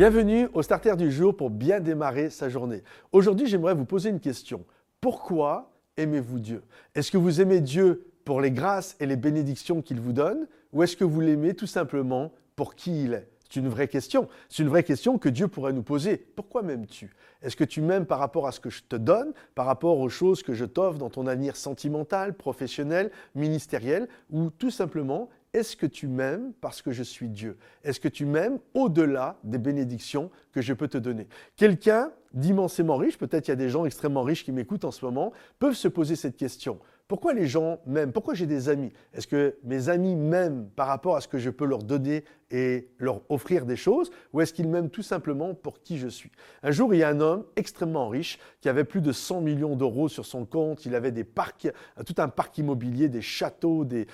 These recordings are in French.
Bienvenue au Starter du jour pour bien démarrer sa journée. Aujourd'hui, j'aimerais vous poser une question. Pourquoi aimez-vous Dieu? Est-ce que vous aimez Dieu pour les grâces et les bénédictions qu'il vous donne ou est-ce que vous l'aimez tout simplement pour qui il est? C'est une vraie question. C'est une vraie question que Dieu pourrait nous poser. Pourquoi m'aimes-tu? Est-ce que tu m'aimes par rapport à ce que je te donne, par rapport aux choses que je t'offre dans ton avenir sentimental, professionnel, ministériel ou tout simplement est-ce que tu m'aimes parce que je suis Dieu? Est-ce que tu m'aimes au-delà des bénédictions que je peux te donner? Quelqu'un d'immensément riche, peut-être il y a des gens extrêmement riches qui m'écoutent en ce moment, peuvent se poser cette question. Pourquoi les gens m'aiment? Pourquoi j'ai des amis? Est-ce que mes amis m'aiment par rapport à ce que je peux leur donner et leur offrir des choses? Ou est-ce qu'ils m'aiment tout simplement pour qui je suis? Un jour, il y a un homme extrêmement riche qui avait plus de 100 millions d'euros sur son compte. Il avait des parcs, tout un parc immobilier, des châteaux, des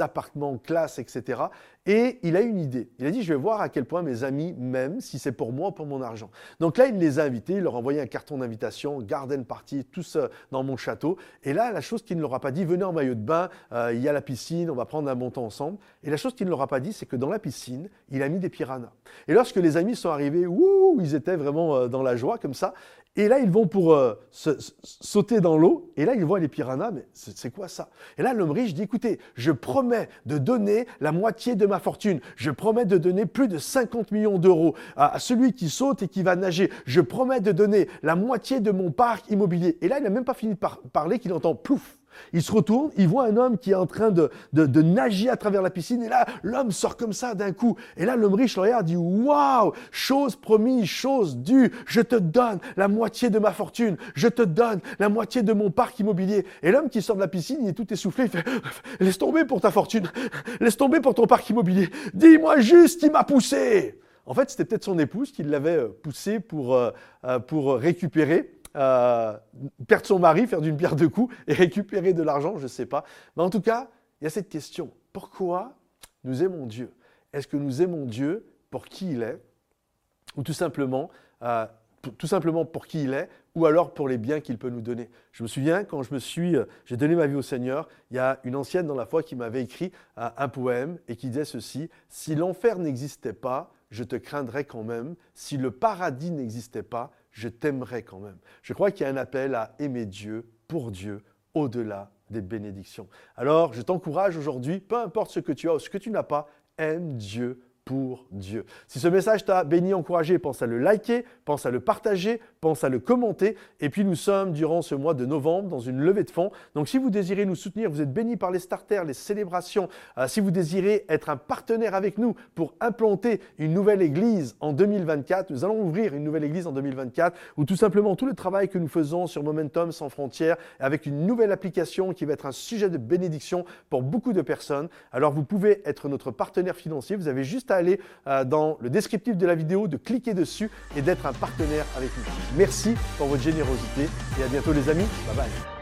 appartements classe, etc. Et il a une idée. Il a dit, je vais voir à quel point mes amis m'aiment, si c'est pour moi ou pour mon argent. Donc là, il les a invités, il leur a envoyé un carton d'invitation, garden party, tous dans mon château. Et là, la chose qu'il ne leur a pas dit, venez en maillot de bain, il y a la piscine, on va prendre un bon temps ensemble. Et la chose qu'il ne leur a pas dit, c'est que dans la piscine, il a mis des piranhas. Et lorsque les amis sont arrivés, ouh, ils étaient vraiment dans la joie comme ça. Et là, ils vont pour sauter dans l'eau. Et là, ils voient les piranhas. Mais c'est quoi ça? Et là, l'homme riche dit, écoutez, je promets de donner la moitié de ma fortune. Je promets de donner plus de 50 millions d'euros à celui qui saute et qui va nager. Je promets de donner la moitié de mon parc immobilier. Et là, il n'a même pas fini de parler qu'il entend plouf. Il se retourne, il voit un homme qui est en train de nager à travers la piscine et là, l'homme sort comme ça d'un coup. Et là, l'homme riche le regarde dit « Waouh, chose promise, chose due, je te donne la moitié de ma fortune, je te donne la moitié de mon parc immobilier. » Et l'homme qui sort de la piscine, il est tout essoufflé, il fait « Laisse tomber pour ta fortune, laisse tomber pour ton parc immobilier, dis-moi juste qui m'a poussé !» En fait, c'était peut-être son épouse qui l'avait poussé pour récupérer. Perdre son mari, faire d'une pierre deux coups et récupérer de l'argent, je ne sais pas. Mais en tout cas, il y a cette question. Pourquoi nous aimons Dieu? Est-ce que nous aimons Dieu pour qui il est? Ou tout simplement pour qui il est? Ou alors pour les biens qu'il peut nous donner? Je me souviens, quand j'ai donné ma vie au Seigneur, il y a une ancienne dans la foi qui m'avait écrit un poème et qui disait ceci. « Si l'enfer n'existait pas, je te craindrais quand même. Si le paradis n'existait pas, je t'aimerai quand même. » Je crois qu'il y a un appel à aimer Dieu, pour Dieu, au-delà des bénédictions. Alors, je t'encourage aujourd'hui, peu importe ce que tu as ou ce que tu n'as pas, aime Dieu pour Dieu. Si ce message t'a béni, encouragé, pense à le liker, pense à le partager, pense à le commenter. Et puis, nous sommes durant ce mois de novembre dans une levée de fonds. Donc, si vous désirez nous soutenir, vous êtes bénis par les starters, les célébrations. Si vous désirez être un partenaire avec nous pour implanter une nouvelle église en 2024, nous allons ouvrir une nouvelle église en 2024 où tout simplement tout le travail que nous faisons sur Momentum sans frontières avec une nouvelle application qui va être un sujet de bénédiction pour beaucoup de personnes. Alors, vous pouvez être notre partenaire financier. Vous avez juste à aller dans le descriptif de la vidéo, de cliquer dessus et d'être un partenaire avec nous. Merci pour votre générosité et à bientôt les amis. Bye bye.